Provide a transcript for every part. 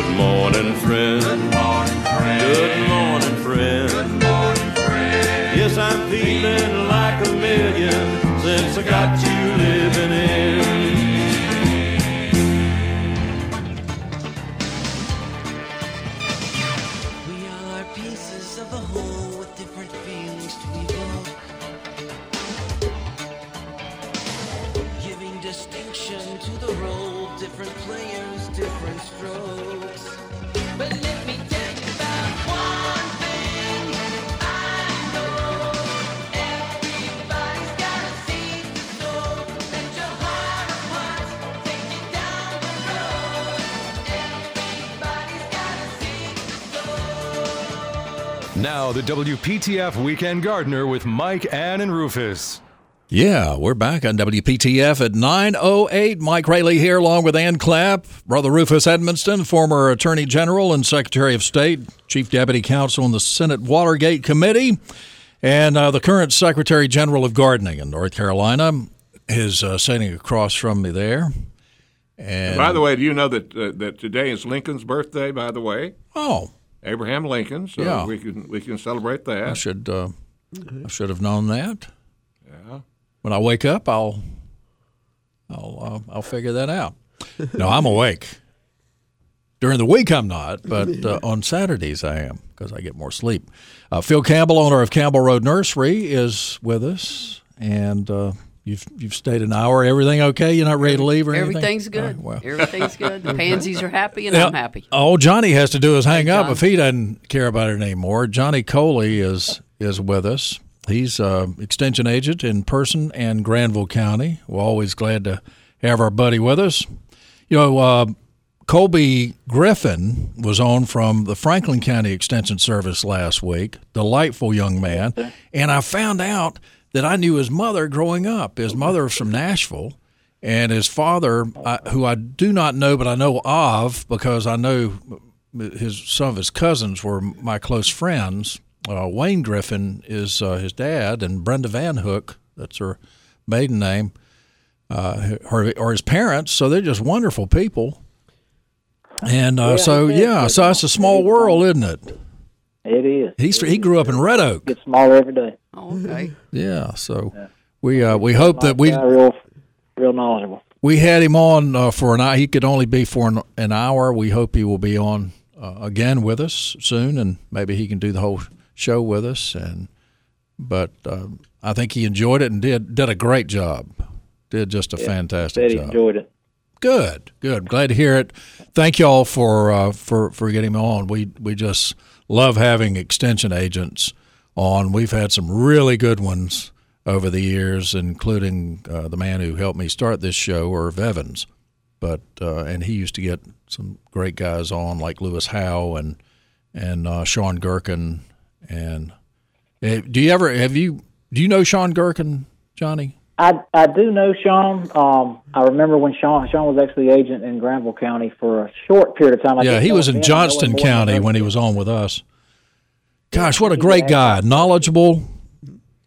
Good morning, friend. Good morning, friend. Good morning, friend. Good morning, friend. Yes, I'm feeling like a million since I got you living in. We all are pieces of a whole with different feelings to be built, giving distinction to the role, different players, different strokes. But let me tell you about one thing I know. Everybody's got a seed to sow. Let your heart of hearts take you down the road. Everybody's got a seed to sow. Now the WPTF Weekend Gardener with Mike, Ann, and Rufus. Yeah, we're back on WPTF at 9:08. Mike Raley here along with Ann Clapp, Brother Rufus Edmonston, former Attorney General and Secretary of State, Chief Deputy Counsel on the Senate Watergate Committee, and the current Secretary General of Gardening in North Carolina is sitting across from me there. And by the way, do you know that today is Lincoln's birthday, by the way? Oh. Abraham Lincoln, so yeah. we can celebrate that. I should have known that. Yeah. When I wake up, I'll figure that out. No, I'm awake. During the week, I'm not, but on Saturdays I am because I get more sleep. Phil Campbell, owner of Campbell Road Nursery, is with us, and you've stayed an hour. Everything okay? You're not ready to leave or anything? Everything's good. Oh, well. Everything's good. The pansies are happy, and I'm happy. All Johnny has to do is hang up if he doesn't care about it anymore. Johnny Coley is with us. He's an extension agent in Person and Granville County. We're always glad to have our buddy with us. You know, Colby Griffin was on from the Franklin County Extension Service last week. Delightful young man. And I found out that I knew his mother growing up. His mother was from Nashville, and his father, who I do not know, but I know of because I know some of his cousins were my close friends. Wayne Griffin is his dad, and Brenda Van Hook, that's her maiden name, or his parents. So they're just wonderful people. And so that's a small world, isn't it? It is. He grew up in Red Oak. It's smaller every day. Oh, okay. Yeah. So we hope that we real knowledgeable. We had him on for an hour. He could only be for an hour. We hope he will be on again with us soon, and maybe he can do the whole show with us, but I think he enjoyed it and did a great job. Did just a fantastic job. Enjoyed it. Good. Glad to hear it. Thank you all for getting me on. We just love having extension agents on. We've had some really good ones over the years, including the man who helped me start this show, Irv Evans. But and he used to get some great guys on like Lewis Howe and Sean Girkin. And do you know Sean Girkin, Johnny? I do know Sean. I remember when Sean was actually agent in Granville County for a short period of time. He was in Johnston County when he was on with us. Gosh, what a great guy! Knowledgeable,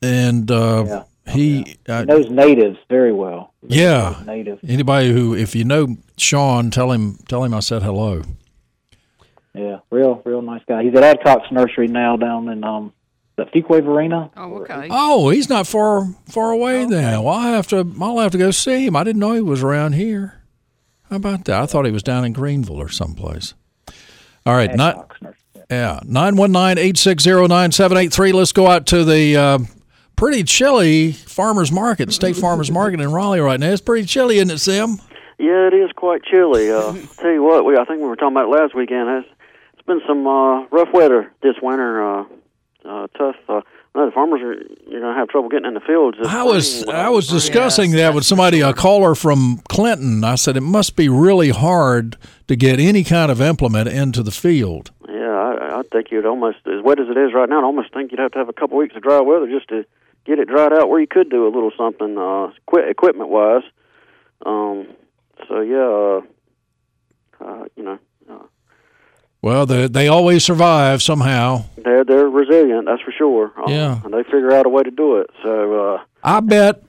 and he knows natives very well. Native. Anybody who, if you know Sean, tell him I said hello. Yeah, real nice guy. He's at Adcox Nursery now down in the Fuqua Arena. Oh, okay. Oh, he's not far away then. Well, I'll have to go see him. I didn't know he was around here. How about that? I thought he was down in Greenville or someplace. All right, 919-860-9783. Let's go out to the pretty chilly farmers market, State Farmers Market in Raleigh right now. It's pretty chilly, isn't it, Sam? Yeah, it is quite chilly. Tell you what, I think we were talking about last weekend. It's been some rough weather this winter. Tough. The farmers are going to have trouble getting in the fields. I was discussing that with somebody, a caller from Clinton. I said it must be really hard to get any kind of implement into the field. Yeah, I think you'd almost, as wet as it is right now, I almost think you'd have to have a couple weeks of dry weather just to get it dried out where you could do a little something equipment-wise. Well, they always survive somehow. They're resilient, that's for sure. And they figure out a way to do it. So I bet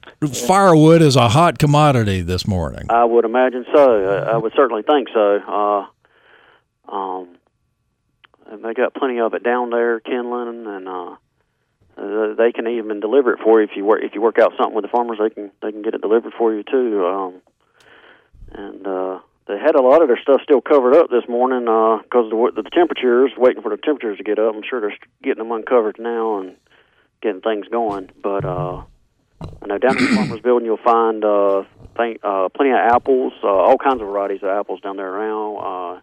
firewood is a hot commodity this morning. I would imagine so. I would certainly think so. And they got plenty of it down there, kindling, and they can even deliver it for you if you work out something with the farmers. They can get it delivered for you too. And they had a lot of their stuff still covered up this morning because the temperatures. Waiting for the temperatures to get up. I'm sure they're getting them uncovered now and getting things going. But I know down in the farmers' building you'll find plenty of apples, all kinds of varieties of apples down there around.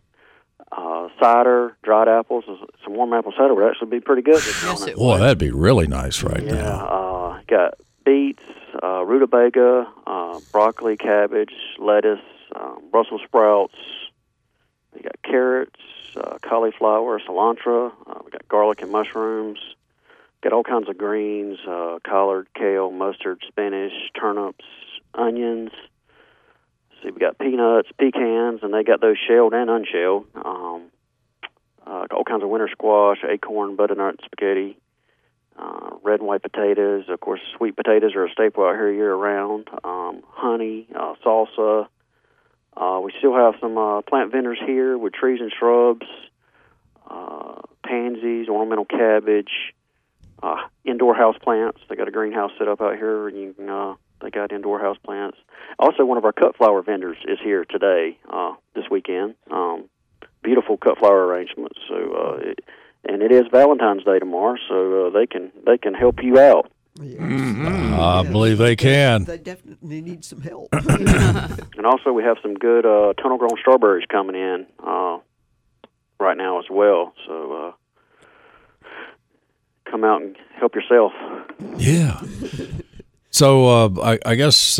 Cider, dried apples, some warm apple cider would actually be pretty good. Yes, it would. That'd be really nice right now. Yeah, got beets, rutabaga, broccoli, cabbage, lettuce, Brussels sprouts. We got carrots, cauliflower, cilantro. We got garlic and mushrooms. Got all kinds of greens, collard, kale, mustard, spinach, turnips, onions. See, we got peanuts, pecans, and they got those shelled and unshelled. All kinds of winter squash, acorn, butternut, spaghetti, red and white potatoes. Of course, sweet potatoes are a staple out here year-round. Honey, salsa. We still have some plant vendors here with trees and shrubs, pansies, ornamental cabbage, indoor house plants. They got a greenhouse set up out here, and you can... They got indoor house plants. Also, one of our cut flower vendors is here today, this weekend. Beautiful cut flower arrangements. So, and it is Valentine's Day tomorrow, so they can help you out. Yes. Mm-hmm. I believe they can. They definitely need some help. And also, we have some good tunnel-grown strawberries coming in right now as well. So come out and help yourself. Yeah. So I guess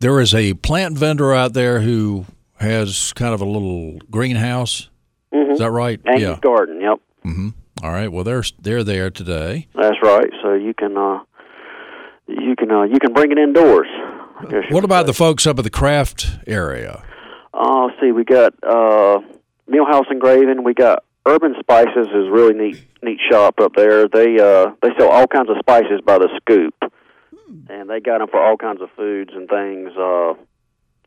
there is a plant vendor out there who has kind of a little greenhouse. Mm-hmm. Is that right? And yeah. Garden, yep. Mm-hmm. All right. Well, they're there today. That's right. So you can bring it indoors. What about the folks up at the craft area? See, we got Millhouse Engraving. We got Urban Spices is a really neat shop up there. They sell all kinds of spices by the scoop. And they got them for all kinds of foods and things,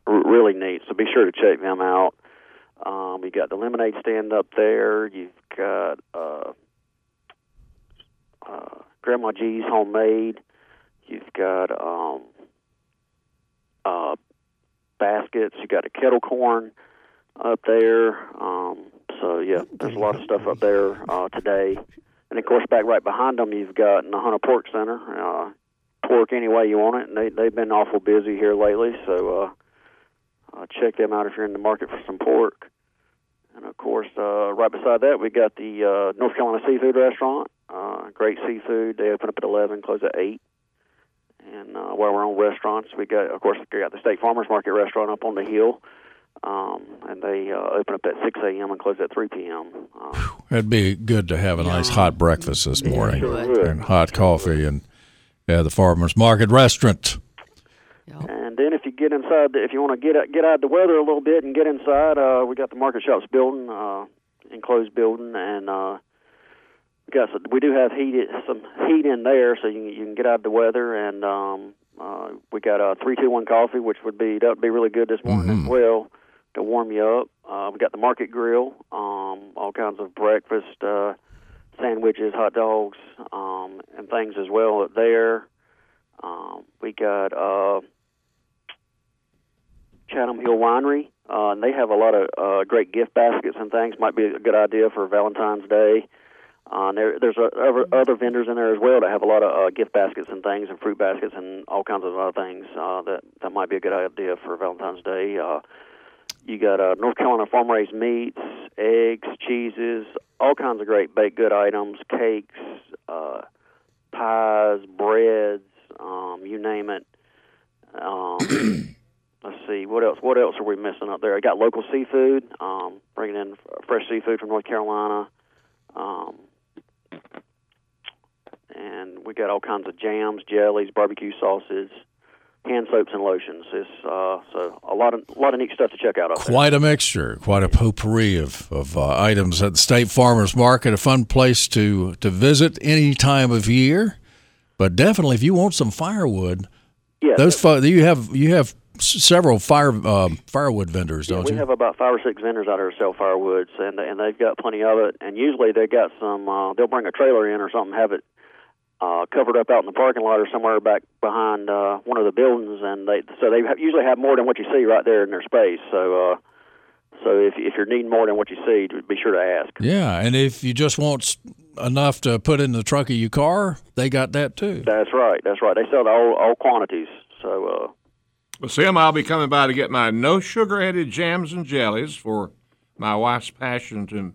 really neat. So be sure to check them out. You got the lemonade stand up there. You've got Grandma G's Homemade. You've got baskets. You got a kettle corn up there. So, yeah, there's a lot of stuff up there today. And, of course, back right behind them, you've got Nahana Pork Center. Pork any way you want it, and they've been awful busy here lately, so check them out if you're in the market for some pork. And of course, right beside that, we got the North Carolina Seafood Restaurant, great seafood. They open up at 11, close at 8. And while we're on restaurants, we got the State Farmers Market restaurant up on the hill, and they open up at 6 a.m. and close at 3 p.m. That'd be good to have a nice hot breakfast this morning, and hot coffee, and yeah, the farmers market restaurant. And then if you get inside, if you want to get out of the weather a little bit and get inside, we got the market shops building, enclosed building, and we do have some heat in there, so you can get out of the weather. And we got a 321 coffee, which would be really good this morning as well to warm you up. We got the market grill, all kinds of breakfast. Sandwiches, hot dogs, and things as well up there. We got Chatham Hill Winery, and they have a lot of great gift baskets and things. Might be a good idea for Valentine's Day. There's other vendors in there as well that have a lot of gift baskets and things, and fruit baskets and all kinds of other things that might be a good idea for Valentine's Day. You got North Carolina farm-raised meats, eggs, cheeses, all kinds of great baked good items, cakes, pies, breads, you name it. Let's see, what else are we missing up there? I got local seafood, bringing in fresh seafood from North Carolina. And we got all kinds of jams, jellies, barbecue sauces, hand soaps and lotions. It's so a lot of neat stuff to check out. Quite a mixture, quite a potpourri of items at the State Farmers Market. A fun place to visit any time of year, but definitely if you want some firewood, yeah, you have several firewood vendors, don't you? We have about 5 or 6 vendors out here that sell firewoods, and they've got plenty of it. And usually they got some. They'll bring a trailer in or something, have it covered up out in the parking lot or somewhere back behind one of the buildings, and they usually have more than what you see right there in their space. So if you're needing more than what you see, be sure to ask. Yeah, and if you just want enough to put in the trunk of your car, they got that too. That's right. They sell all quantities. So, well, Sam, I'll be coming by to get my no-sugar-added jams and jellies for my wife's passion to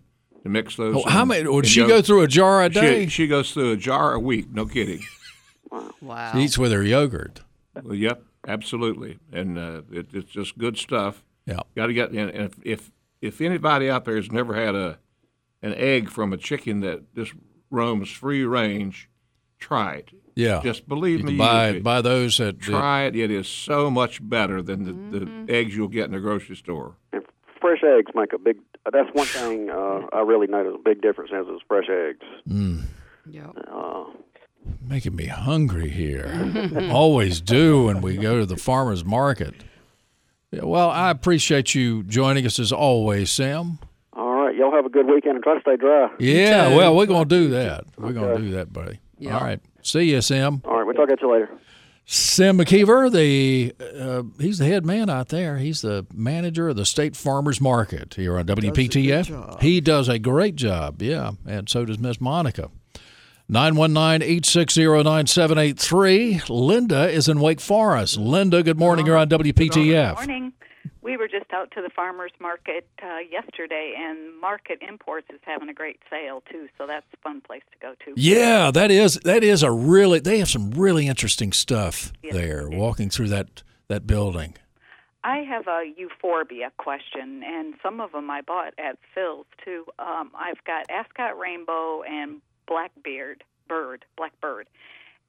mix those. Oh, how many? Would she go through a jar a day? She goes through a jar a week. No kidding. Wow. She eats with her yogurt. Well, yep, absolutely, and it's just good stuff. Yeah, got to get in. And if anybody out there has never had an egg from a chicken that just roams free range, try it. Yeah, just believe me. Buy those. It is so much better than the eggs you'll get in the grocery store. And fresh eggs make a big. That's one thing I really noticed a big difference is fresh eggs. Mm. Yeah. Making me hungry here. Always do when we go to the farmers market. Well, I appreciate you joining us as always, Sam. All right. Y'all have a good weekend and try to stay dry. Yeah, well, we're going to do that. We're going to do that, buddy. Yeah. All right. See you, Sam. All right. We'll talk at you later. Sam McKeever, he's the head man out there. He's the manager of the State Farmers Market here on WPTF. He does a great job, yeah, and so does Miss Monica. 919-860-9783. Linda is in Wake Forest. Linda, good morning. You're on WPTF. Good morning. We were just out to the farmers market yesterday, and Market Imports is having a great sale too, so that's a fun place to go to. Yeah, that is a really. They have some really interesting stuff there. Walking through that building. I have a euphorbia question, and some of them I bought at Phil's too. I've got Ascot Rainbow and Blackbird,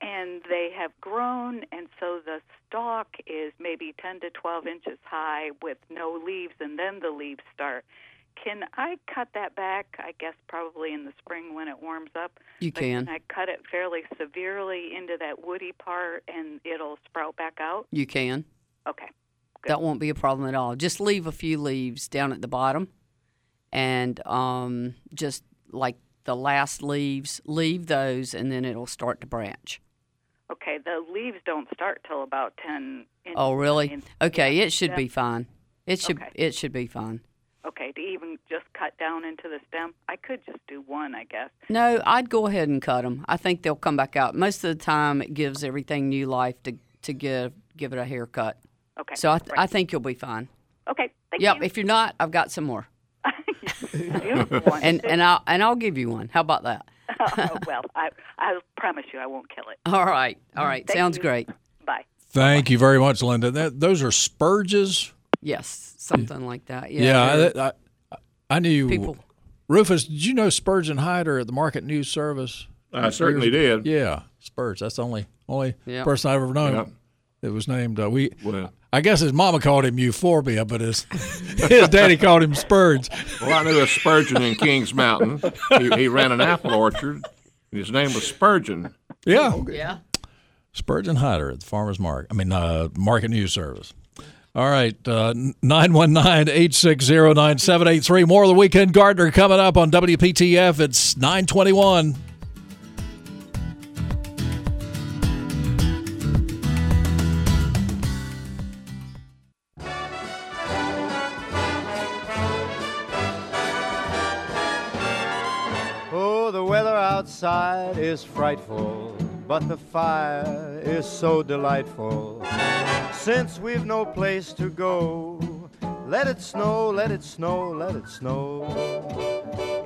and they have grown, and so the stalk is maybe 10 to 12 inches high with no leaves, and then the leaves start. Can I cut that back? I guess probably in the spring when it warms up. Can I cut it fairly severely into that woody part, and it'll sprout back out? You can. Okay. Good. That won't be a problem at all. Just leave a few leaves down at the bottom, and just like the last leaves, leave those, and then it'll start to branch. Okay, the leaves don't start till about 10 inches. Oh, really? Okay, it should be fine. It should be fine. Okay, to even just cut down into the stem? I could just do one, I guess. No, I'd go ahead and cut them. I think they'll come back out. Most of the time, it gives everything new life to give it a haircut. Okay. So I think you'll be fine. Okay, thank you. Yep, if you're not, I've got some more. and I'll give you one. How about that? Well, I promise you I won't kill it. All right. Sounds great. Bye. Thank you very much, Linda. Those are spurges. Yes, something like that. Yeah. Yeah, I knew people. Rufus, did you know Spurge and Hyde are at the Market News Service? I certainly did. Yeah, Spurge. That's the only person I've ever known. Yep. It was named. I guess his mama called him euphorbia, but his daddy called him Spurge. Well, I knew a Spurgeon in King's Mountain. He ran an apple orchard, and his name was Spurgeon. Yeah. Okay. Yeah. Spurgeon Hyder at the Farmers Market. Market News Service. All right, 919-860-9783. More of the Weekend Gardener coming up on WPTF. It's 9:21. Outside is frightful, but the fire is so delightful. Since we've no place to go, let it snow, let it snow, let it snow.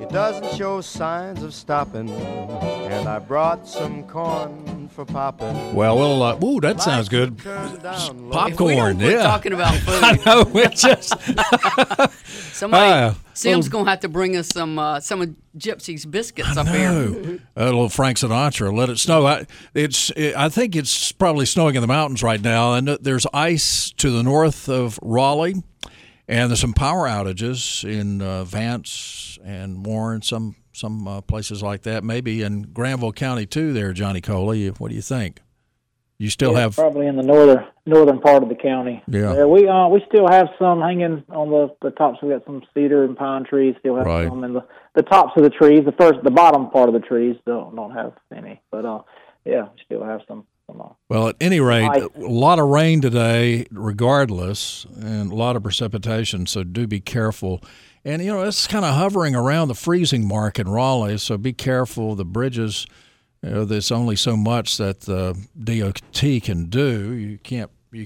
It doesn't show signs of stopping, and I brought some corn for popping. Well, ooh, that sounds good. Popcorn, we're talking about food. I know, we're just... Somebody... Sam's going to have to bring us some of Gypsy's biscuits up here. A little Frank Sinatra, let it snow. I think it's probably snowing in the mountains right now, and there's ice to the north of Raleigh, and there's some power outages in Vance and Warren, some places like that, maybe in Granville County too there, Johnny Coley. What do you think? You still have probably in the northern part of the county. Yeah, we still have some hanging on the tops. We got some cedar and pine trees. Still have some in the tops of the trees. The bottom part of the trees don't have any. But we still have some. Well, at any rate, a lot of rain today, regardless, and a lot of precipitation. So do be careful. And it's kind of hovering around the freezing mark in Raleigh. So be careful. The bridges. There's only so much that the DOT can do. You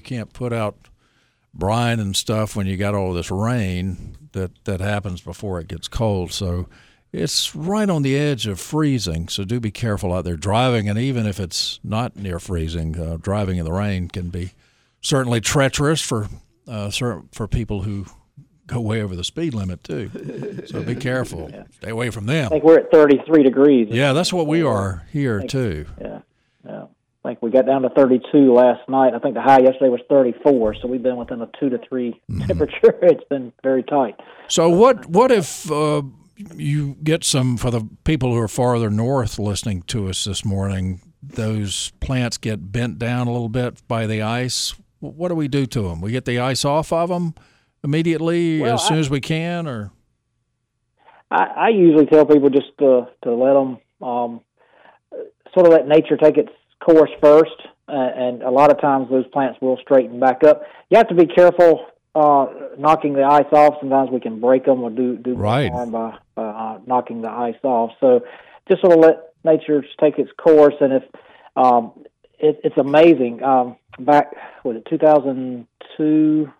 can't put out brine and stuff when you got all this rain that happens before it gets cold. So it's right on the edge of freezing. So do be careful out there driving. And even if it's not near freezing, driving in the rain can be certainly treacherous for people who go way over the speed limit, too. So be careful. Yeah. Stay away from them. I think we're at 33 degrees. Yeah, that's what we are here, too. Yeah. I think we got down to 32 last night. I think the high yesterday was 34, so we've been within a 2 to 3 temperature. It's been very tight. So what if you get some, for the people who are farther north listening to us this morning, those plants get bent down a little bit by the ice. What do we do to them? We get the ice off of them? Immediately, as soon as we can, or I usually tell people just to let them sort of let nature take its course first, and a lot of times those plants will straighten back up. You have to be careful knocking the ice off. Sometimes we can break them or do harm by knocking the ice off. So just sort of let nature take its course, and if it's amazing. Back was it 2002?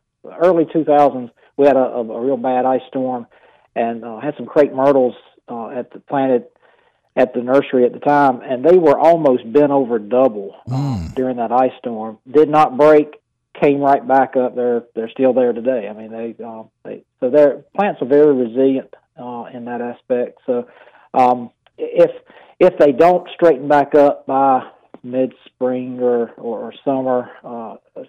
Early 2000s, we had a real bad ice storm, and had some crepe myrtles planted at the nursery at the time, and they were almost bent over double during that ice storm. Did not break, came right back up. They're still there today. I mean, they their plants are very resilient in that aspect. So if they don't straighten back up by mid-spring or summer,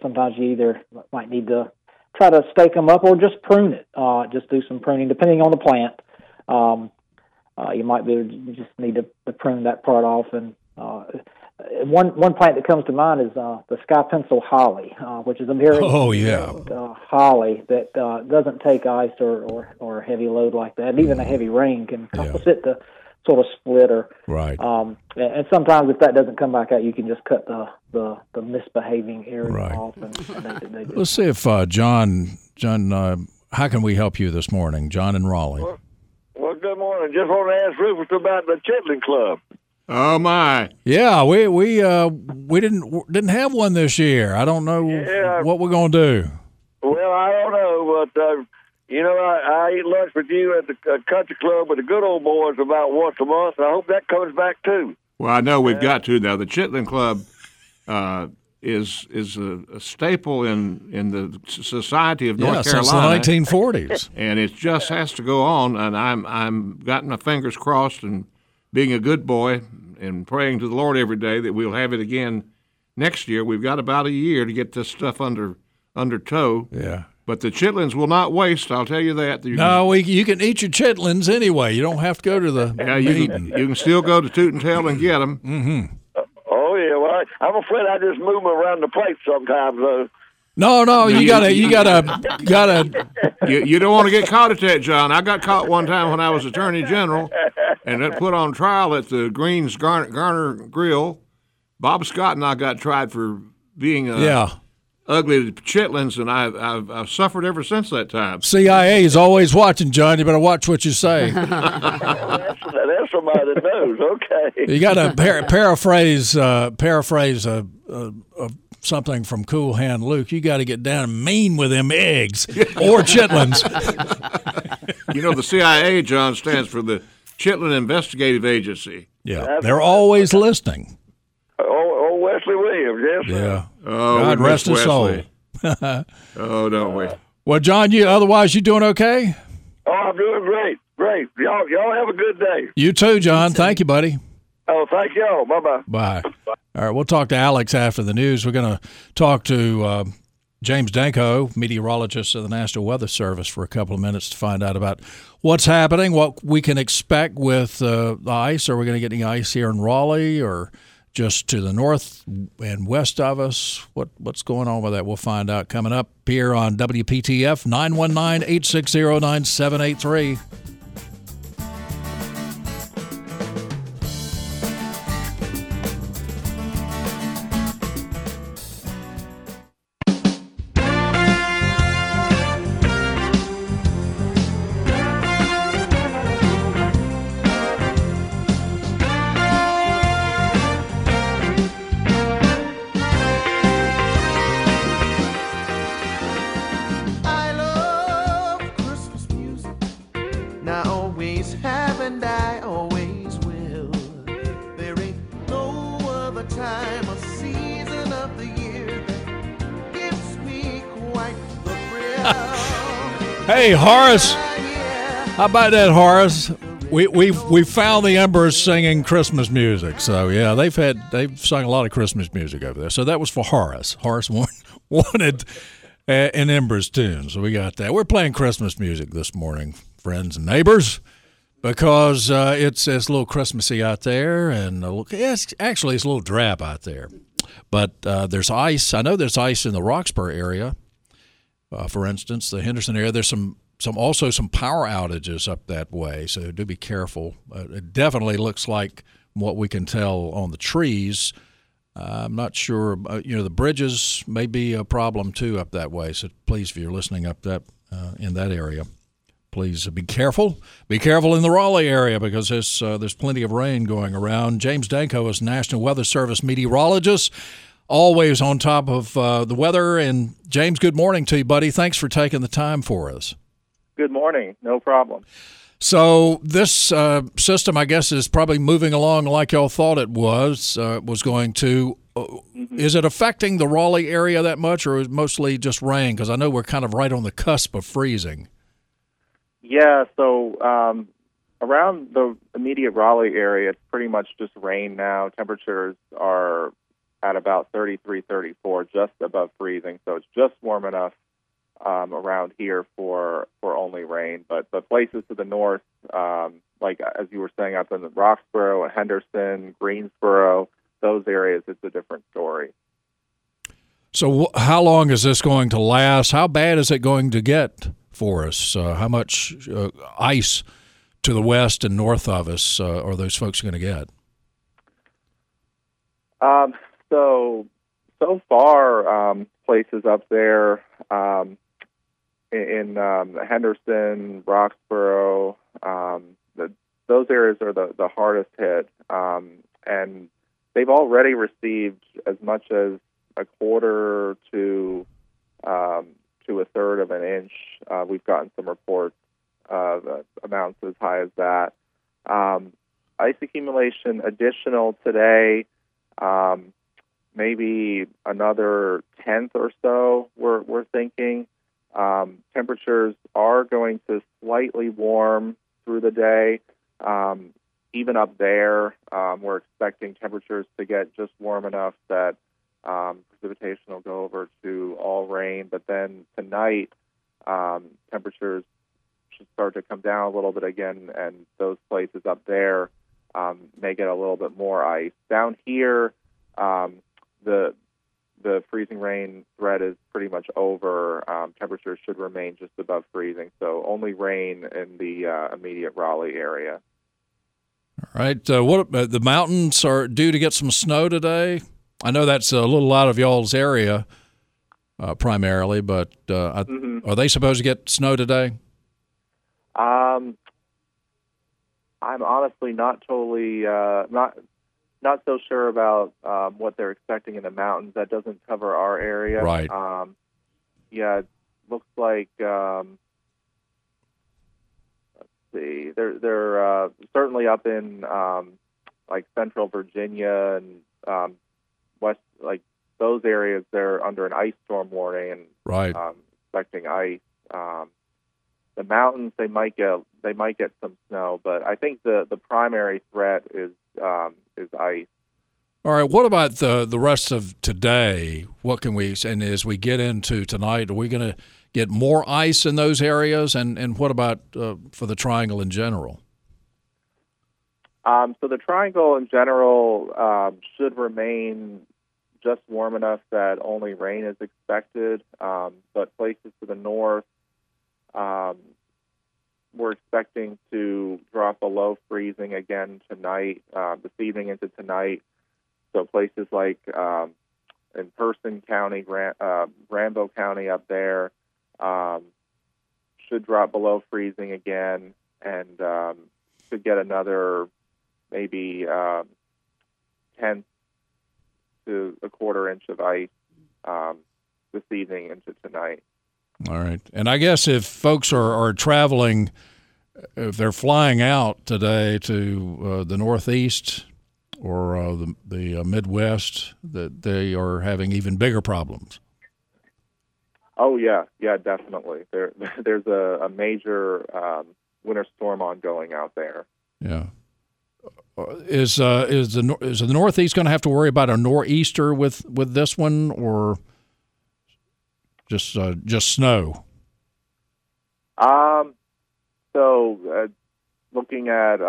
sometimes you either might need to try to stake them up or just prune it. Just do some pruning, depending on the plant. You might just need to prune that part off. And one plant that comes to mind is the sky pencil holly, which is a very holly that doesn't take ice or heavy load like that. Even a heavy rain can cause it to sort of split and sometimes if that doesn't come back out, you can just cut the misbehaving area off. And let's see if John, how can we help you this morning, John in Raleigh? Well, good morning. Just want to ask Rufus about the Chitlin Club. Oh my! Yeah, we didn't have one this year. I don't know what we're gonna do. Well, I don't know, but. I eat lunch with you at the country club with the good old boys about once a month, and I hope that comes back, too. Well, I know we've got to now. The Chitlin Club is a staple in the society of North Carolina. Since the 1940s. And it just has to go on, and I'm got my fingers crossed and being a good boy and praying to the Lord every day that we'll have it again next year. We've got about a year to get this stuff under tow. Yeah. But the chitlins will not waste, I'll tell you that. You can eat your chitlins anyway. You don't have to go to the meeting. You can still go to Toot and Tail and get them. Mm-hmm. Oh, yeah. Well, I'm afraid I just move them around the plate sometimes, though. No, you gotta. You don't want to get caught at that, John. I got caught one time when I was Attorney General and put on trial at the Greens Garner Grill. Bob Scott and I got tried for being ugly chitlins, and I've suffered ever since that time. CIA is always watching, John. You better watch what you say. That's somebody that knows. Okay. You got to paraphrase something from Cool Hand Luke. You got to get down and mean with them eggs or chitlins. The CIA, John, stands for the Chitlin Investigative Agency. Yeah, they're always listening. Wesley Williams, yes, sir. Yeah. Oh, God rest his soul. Oh, don't we? Well, John, you doing okay? Oh, I'm doing great. Y'all have a good day. You too, John. Thank you, buddy. Oh, thank y'all. Bye. All right, we'll talk to Alex after the news. We're going to talk to James Danko, meteorologist of the National Weather Service, for a couple of minutes to find out about what's happening, what we can expect with the ice. Are we going to get any ice here in Raleigh, or just to the north and west of us. What's going on with that? We'll find out coming up here on WPTF 919-860-9783. Hey, Horace, how about that, Horace? We found the Embers singing Christmas music. So yeah, they've sung a lot of Christmas music over there. So that was for Horace. Horace wanted an Embers tune, so we got that. We're playing Christmas music this morning, friends and neighbors, because it's a little Christmassy out there, and it's a little drab out there. But there's ice. I know there's ice in the Roxborough area. For instance, the Henderson area, there's some power outages up that way, so do be careful. It definitely looks like what we can tell on the trees. I'm not sure. The bridges may be a problem, too, up that way. So please, if you're listening up that in that area, please be careful. Be careful in the Raleigh area because there's plenty of rain going around. James Danko is National Weather Service meteorologist. Always on top of the weather. And, James, good morning to you, buddy. Thanks for taking the time for us. Good morning. No problem. So this system, I guess, is probably moving along like y'all thought it was going to. Mm-hmm. Is it affecting the Raleigh area that much, or is it mostly just rain? Because I know we're kind of right on the cusp of freezing. Yeah, so around the immediate Raleigh area, it's pretty much just rain now. Temperatures are at about 33, 34, just above freezing. So it's just warm enough around here for only rain. But the places to the north, like as you were saying, up in the Roxborough and Henderson, Greensboro, those areas, it's a different story. So how long is this going to last? How bad is it going to get for us? How much ice to the west and north of us are those folks going to get? So far, places up there in Henderson, Roxborough, those areas are the hardest hit. And they've already received as much as a quarter to a third of an inch. We've gotten some reports of amounts as high as that. Ice accumulation additional today. Maybe another tenth or so, we're thinking. Temperatures are going to slightly warm through the day. Even up there, we're expecting temperatures to get just warm enough that precipitation will go over to all rain. But then tonight, temperatures should start to come down a little bit again, and those places up there may get a little bit more ice. Down here, the freezing rain threat is pretty much over. Temperatures should remain just above freezing, so only rain in the immediate Raleigh area. All right. What the mountains are due to get some snow today? I know that's a little out of y'all's area primarily, but are they supposed to get snow today? I'm honestly not totally not so sure about what they're expecting in the mountains. That doesn't cover our area. Right. It looks like let's see. They're certainly up in like central Virginia and west, like those areas. They're under an ice storm warning and right. Expecting ice. The mountains, they might get some snow, but I think the primary threat is ice. All right. What about the rest of today? What can we, and as we get into tonight, are we going to get more ice in those areas? And what about for the triangle in general? So the triangle in general should remain just warm enough that only rain is expected, but places to the north, we're expecting to drop below freezing again tonight, this evening into tonight. So places like in Person County, Granville County up there should drop below freezing again and should get another maybe tenth to a quarter inch of ice this evening into tonight. All right. And I guess if folks are traveling, if they're flying out today to the Northeast or the Midwest, that they are having even bigger problems. Oh, yeah. Yeah, definitely. There's a major winter storm ongoing out there. Yeah. Is the Northeast going to have to worry about a nor'easter with this one, or just snow? So looking at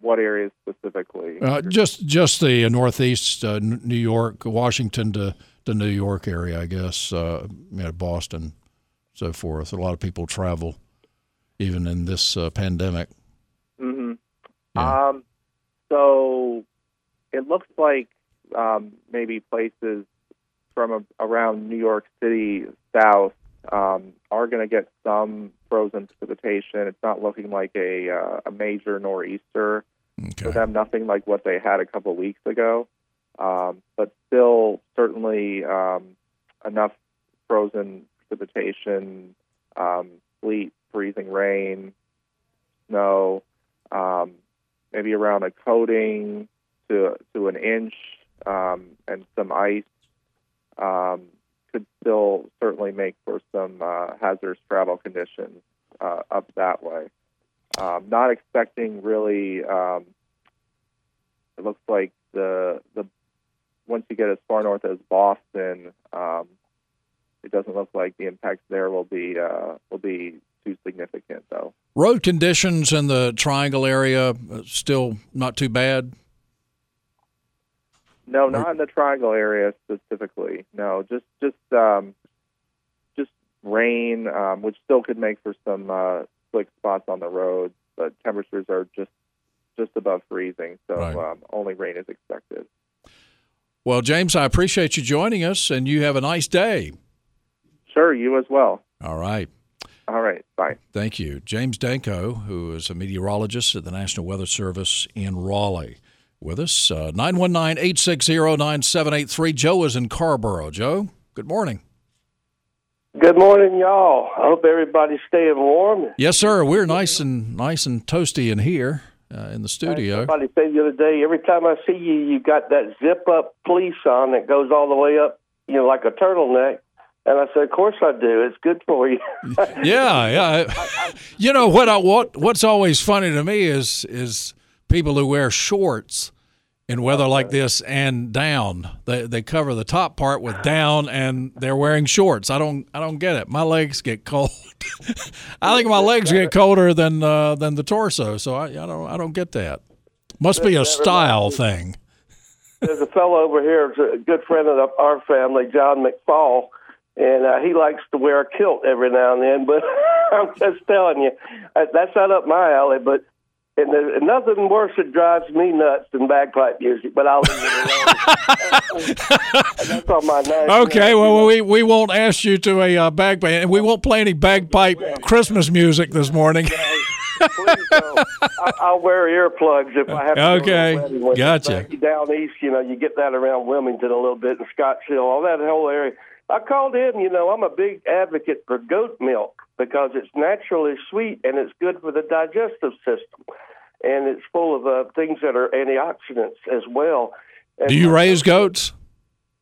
what areas specifically? Just the Northeast, New York, Washington to New York area, I guess. Boston, so forth. A lot of people travel, even in this pandemic. Mm-hmm. Yeah. So it looks like maybe places from around New York City south are going to get some frozen precipitation. It's not looking like a major nor'easter for them, nothing like what they had a couple weeks ago, but still certainly enough frozen precipitation, sleet, freezing rain, snow, maybe around a coating to an inch, and some ice could still certainly make for some hazardous travel conditions up that way. Not expecting really. It looks like the once you get as far north as Boston, it doesn't look like the impacts there will be too significant though. Road conditions in the Triangle area still not too bad? No, not in the Triangle area specifically. No, just rain, which still could make for some slick spots on the roads, but temperatures are just above freezing, so right. Only rain is expected. Well, James, I appreciate you joining us, and you have a nice day. Sure, you as well. All right. All right, bye. Thank you. James Danko, who is a meteorologist at the National Weather Service in Raleigh, with us. 919-860-9783. Joe is in Carborough. Joe, good morning. Good morning, y'all. I hope everybody's staying warm. Yes, sir. We're nice and toasty in here in the studio. Somebody said the other day, every time I see you, you got that zip-up fleece on that goes all the way up, like a turtleneck. And I said, of course I do. It's good for you. Yeah. What's always funny to me is people who wear shorts in weather like this and down. They cover the top part with down, and they're wearing shorts. I don't get it. My legs get cold. I think my legs get colder than the torso. So I don't get that. Must be a style thing. There's a fellow over here, a good friend of our family, John McFall. And he likes to wear a kilt every now and then, but I'm just telling you, that's not up my alley. But and nothing worse that drives me nuts than bagpipe music. But I'll leave it alone. That's on my name. Okay, well we won't ask you to a bagpipe, and we won't play any bagpipe Christmas music this morning. Please don't. I'll wear earplugs if I have to. Okay, gotcha. Down east, you get that around Wilmington a little bit, and Scottsdale, all that whole area. I called in, I'm a big advocate for goat milk because it's naturally sweet and it's good for the digestive system. And it's full of things that are antioxidants as well. And do you raise goats?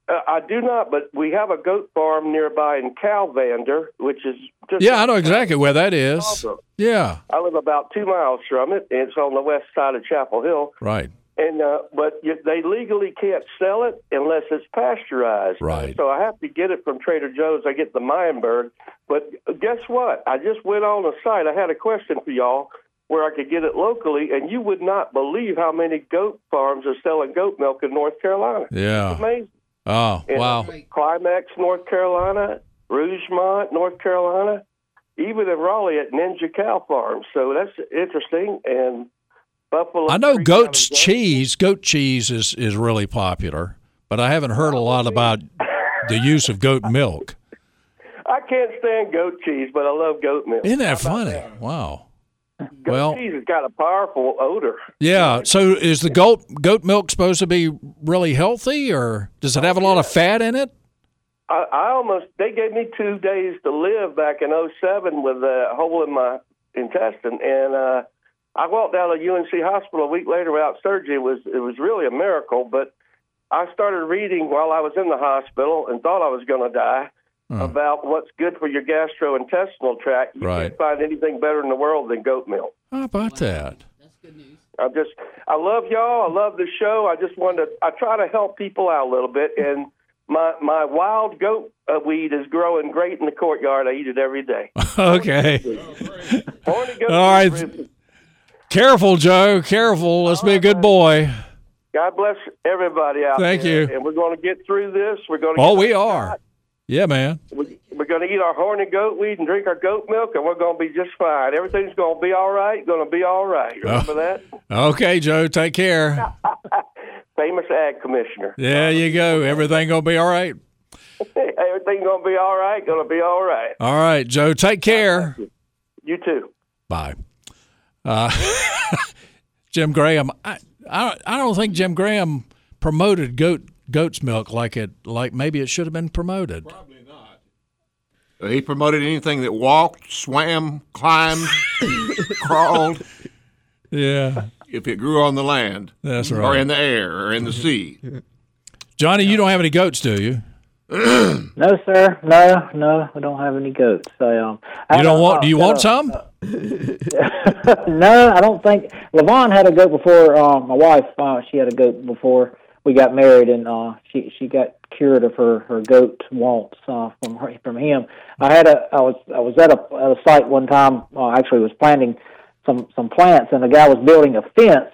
I do not, but we have a goat farm nearby in Calvander, which is just... Yeah, I know exactly where that is. Awesome. Yeah. I live about 2 miles from it. And it's on the west side of Chapel Hill. Right. And but they legally can't sell it unless it's pasteurized. Right. So I have to get it from Trader Joe's. I get the Meyenberg. But guess what? I just went on a site. I had a question for y'all. where I could get it locally, and you would not believe how many goat farms are selling goat milk in North Carolina. Yeah. It's amazing. Oh, and wow. Climax, North Carolina, Rougemont, North Carolina, even in Raleigh at Ninja Cow Farm. So that's interesting. And Buffalo. I know goat's cheese. Goat cheese is really popular, but I haven't heard a lot about the use of goat milk. I can't stand goat cheese, but I love goat milk. Isn't that funny? That? Wow. Goat cheese has got a powerful odor. Yeah. So is the goat milk supposed to be really healthy, or does it have a lot of fat in it? They gave me 2 days to live back in 2007 with a hole in my intestine, and I walked down to UNC Hospital a week later without surgery. It was really a miracle, but I started reading while I was in the hospital and thought I was going to die. About what's good for your gastrointestinal tract. You can't find anything better in the world than goat milk. How about that? That's good news. I love y'all. I love the show. I try to help people out a little bit, and my wild goat weed is growing great in the courtyard. I eat it every day. Okay. All right. Careful, Joe. Careful. Let's be a good boy. God bless everybody out there. Thank you. And we're going to get through this. We're going to. Oh, we are. Yeah, man. We're going to eat our horny goat weed and drink our goat milk, and we're going to be just fine. Everything's going to be all right. Remember that? Okay, Joe. Take care. Famous ad commissioner. There you go. Everything going to be all right. Everything going to be all right. All right, Joe. Take care. You too. Bye. Jim Graham. I don't think Jim Graham promoted goat's milk like maybe it should have been promoted. Probably not. He promoted anything that walked, swam, climbed, crawled. Yeah. If it grew on the land. That's right. Or in the air or in the sea. Johnny, you don't have any goats, do you? No, sir. No, I don't have any goats. Do you want some? No, I don't think. LaVon had a goat before. My wife, she had a goat before we got married, and she got cured of her goat wants from him. I was at a site one time. Actually, was planting some plants, and the guy was building a fence.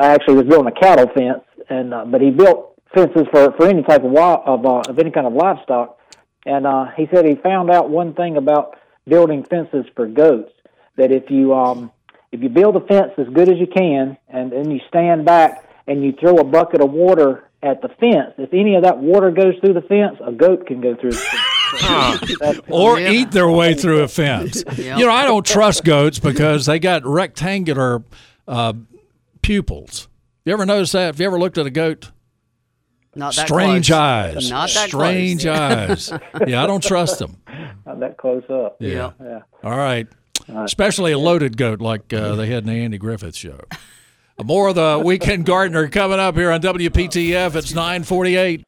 Actually, was building a cattle fence, and but he built fences for any type of any kind of livestock. And he said he found out one thing about building fences for goats, that if you build a fence as good as you can, and then you stand back and you throw a bucket of water at the fence, if any of that water goes through the fence, a goat can go through the fence. Eat their way through a fence. Yeah. You know, I don't trust goats because they got rectangular pupils. You ever notice that? Have you ever looked at a goat? Not that strange close. Eyes. Not that strange close. Eyes. Yeah, I don't trust them. Not that close up. Yeah. All right. Especially a loaded goat like they had in the Andy Griffith show. More of the Weekend Gardener coming up here on WPTF. It's 9:48.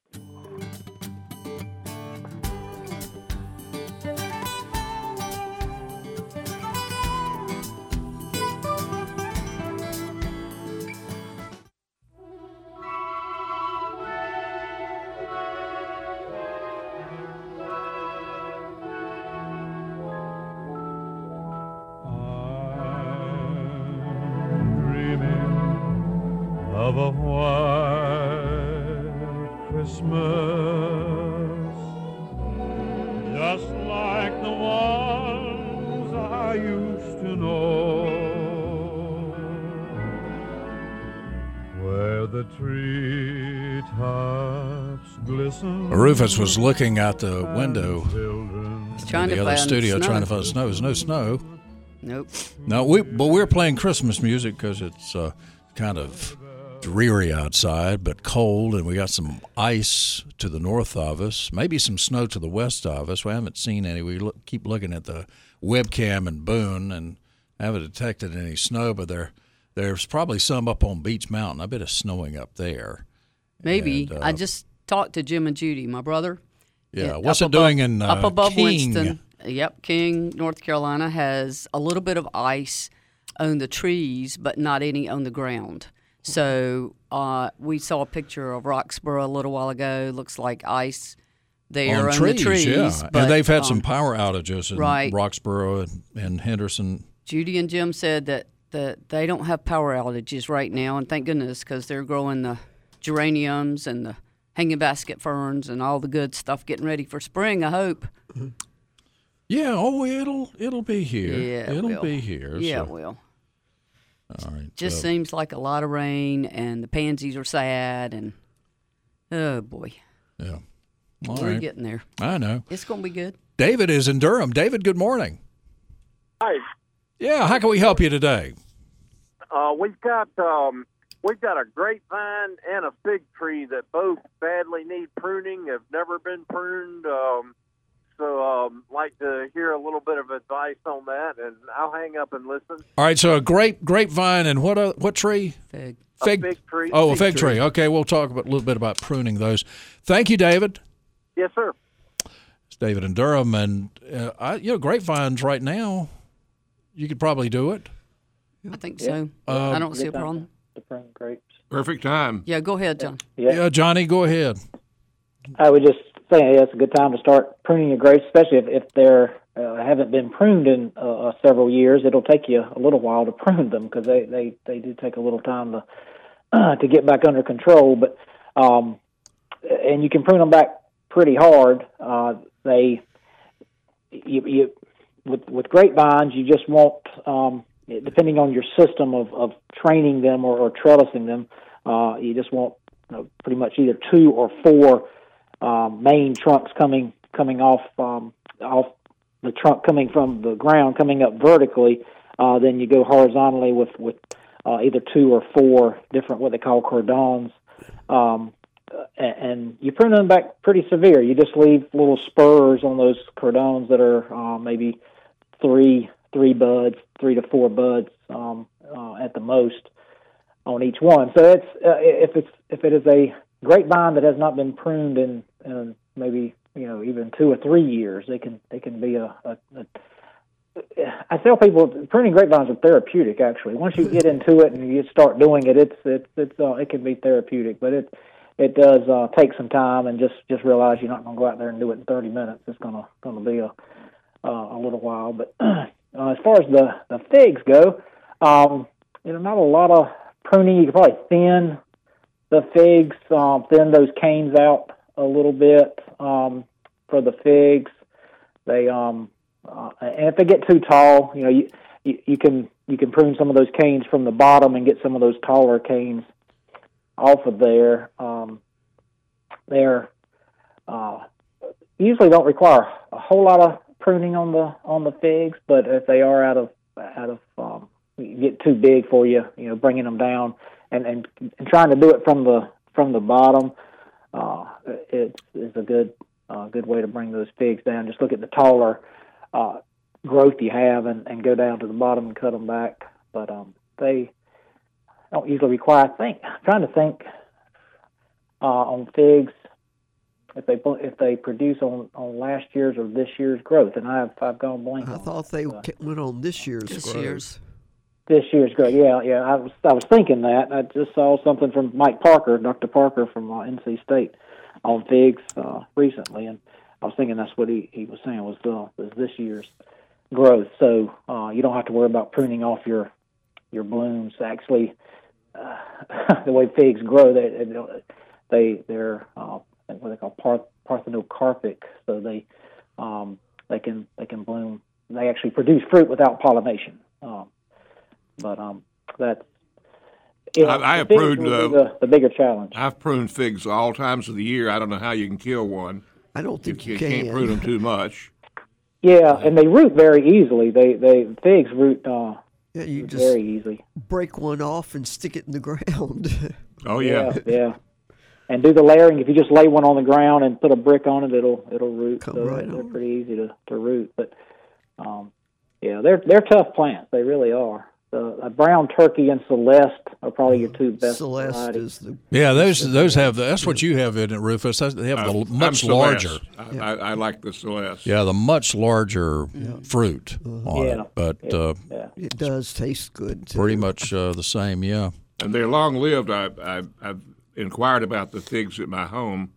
Rufus was looking out the window in the other studio trying to find snow. There's no snow. Nope. No, we're playing Christmas music because it's kind of dreary outside but cold, and we got some ice to the north of us, maybe some snow to the west of us. We haven't seen any. We keep looking at the webcam in Boone and haven't detected any snow, but there's probably some up on Beach Mountain. I bet it's snowing up there. Maybe. And, I just talked to Jim and Judy, my brother. Yeah, what's it doing in King? Up above Winston. Yep, King, North Carolina, has a little bit of ice on the trees, but not any on the ground. So we saw a picture of Roxborough a little while ago. Looks like ice there on the trees. Yeah. But, and they've had some power outages in Roxborough and Henderson. Judy and Jim said that that they don't have power outages right now, and thank goodness, because they're growing the geraniums and the hanging basket ferns and all the good stuff getting ready for spring, I hope. Yeah, oh, it'll be here. Yeah, it'll be here. Yeah, so. It will. All right. Just seems like a lot of rain, and the pansies are sad, and oh, boy. Yeah. All We're right. getting there. I know. It's going to be good. David is in Durham. David, good morning. Hi. Yeah, how can we help you today? We've got a grapevine and a fig tree that both badly need pruning, have never been pruned. So I'd like to hear a little bit of advice on that, and I'll hang up and listen. All right, so a grapevine and what tree? Fig. Fig tree. Oh, a fig tree. Okay, we'll talk a little bit about pruning those. Thank you, David. Yes, sir. It's David in Durham, and grapevines right now, you could probably do it. I think so. I don't see a problem. Grapes. Perfect time. Yeah, go ahead, John. Yeah, Johnny, go ahead. I would just say it's a good time to start pruning your grapes, especially if they haven't been pruned in several years. It'll take you a little while to prune them because they do take a little time to get back under control. But and you can prune them back pretty hard. With grapevines, you just want, depending on your system of training them or trellising them, you just want pretty much either 2 or 4 main trunks coming off the trunk, coming from the ground, coming up vertically. Then you go horizontally with either 2 or 4 different what they call cordons, and you prune them back pretty severe. You just leave little spurs on those cordons that are maybe three to four buds at the most on each one. So it's if it is a grapevine that has not been pruned in maybe even 2 or 3 years, they can be a I tell people pruning grapevines are therapeutic. Actually, once you get into it and you start doing it, it's it can be therapeutic, but it does take some time, and just realize you're not going to go out there and do it in 30 minutes. It's going to be a little while, but as far as the figs go, not a lot of pruning. You can probably thin the figs, thin those canes out a little bit for the figs. They and if they get too tall, you can prune some of those canes from the bottom and get some of those taller canes off of there. They're usually don't require a whole lot of pruning on the figs, but if they are out of get too big for you, bringing them down and trying to do it from the bottom, it's a good way to bring those figs down. Just look at the taller growth you have and go down to the bottom and cut them back. But they don't usually require. I'm trying to think on figs. If they produce on last year's or this year's growth, and I've gone blank. I thought they went on this year's growth. This year's growth, yeah. I was thinking that. I just saw something from Mike Parker, Dr. Parker from NC State, on figs recently, and I was thinking that's what he was saying was this year's growth. So you don't have to worry about pruning off your blooms. Actually, the way figs grow, they're what they call parthenocarpic, so they can bloom. They actually produce fruit without pollination. That's I've pruned the bigger challenge. I've pruned figs all times of the year. I don't know how you can kill one. I don't think you can't prune them too much. Yeah, and they root very easily. They figs root you just very easily. Break one off and stick it in the ground. Oh yeah. And do the layering. If you just lay one on the ground and put a brick on it, it'll root. They're pretty easy to root. But they're tough plants. They really are. A brown turkey and Celeste are probably your two best. Celeste varieties. Those have that's what you have in it, Rufus. They have the much larger. Yeah. I like the Celeste. Yeah, the much larger fruit on it, but it does taste good too. Pretty much the same. Yeah, and they're long lived. I've inquired about the figs at my home.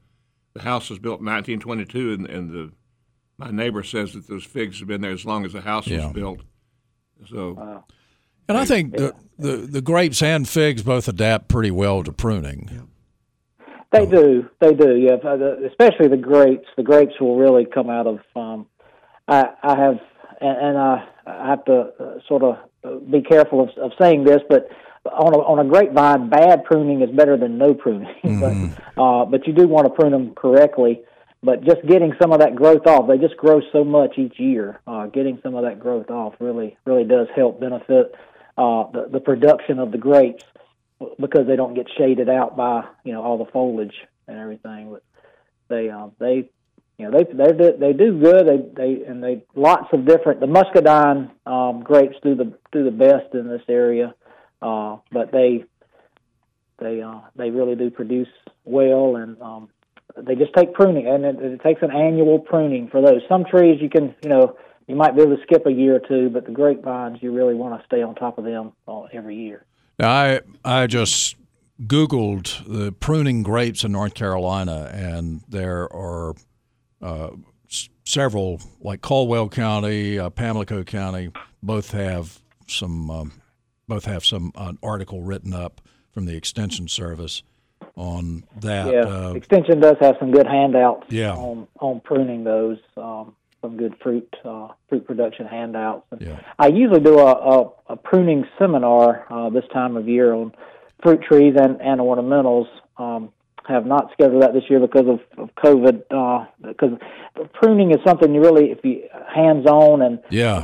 The house was built in 1922, and my neighbor says that those figs have been there as long as the house was built. So, And I think the grapes and figs both adapt pretty well to pruning. Yeah. They do. Yeah, especially the grapes. The grapes will really come out of. I have to sort of be careful of saying this, but on a grape vine, bad pruning is better than no pruning. But you do want to prune them correctly. But just getting some of that growth off, they just grow so much each year. Getting some of that growth off really does help benefit the production of the grapes, because they don't get shaded out by all the foliage and everything. But they do good. They lots of different. The muscadine grapes do the best in this area, but they really do produce well, and they just take pruning, and it takes an annual pruning for those. Some trees you can you might be able to skip a year or two, but the grapevines you really want to stay on top of them every year. Now, I just Googled the pruning grapes in North Carolina, and there are several, like Caldwell County, Pamlico County, both have an article written up from the Extension Service on that. Yeah, Extension does have some good handouts on pruning those. Some good fruit production handouts. Yeah. I usually do a pruning seminar this time of year on fruit trees and ornamentals. Have not scheduled that this year because of COVID. Because pruning is something you really, if you hands on and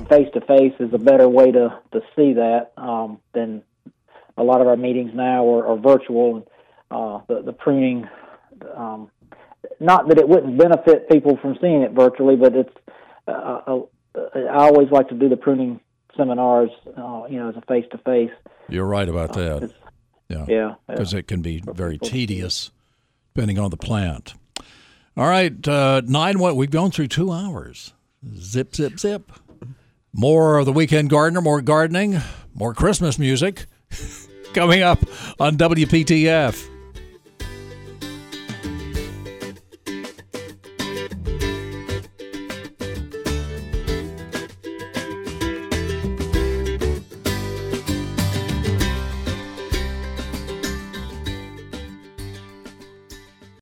face to face, is a better way to see that than a lot of our meetings now are virtual. And the pruning. Not that it wouldn't benefit people from seeing it virtually, but it's I always like to do the pruning seminars, as a face-to-face. You're right about that. Because it can be very tedious, depending on the plant. All right, we've gone through 2 hours. Zip, zip, zip. More of the Weekend Gardener, more gardening, more Christmas music coming up on WPTF.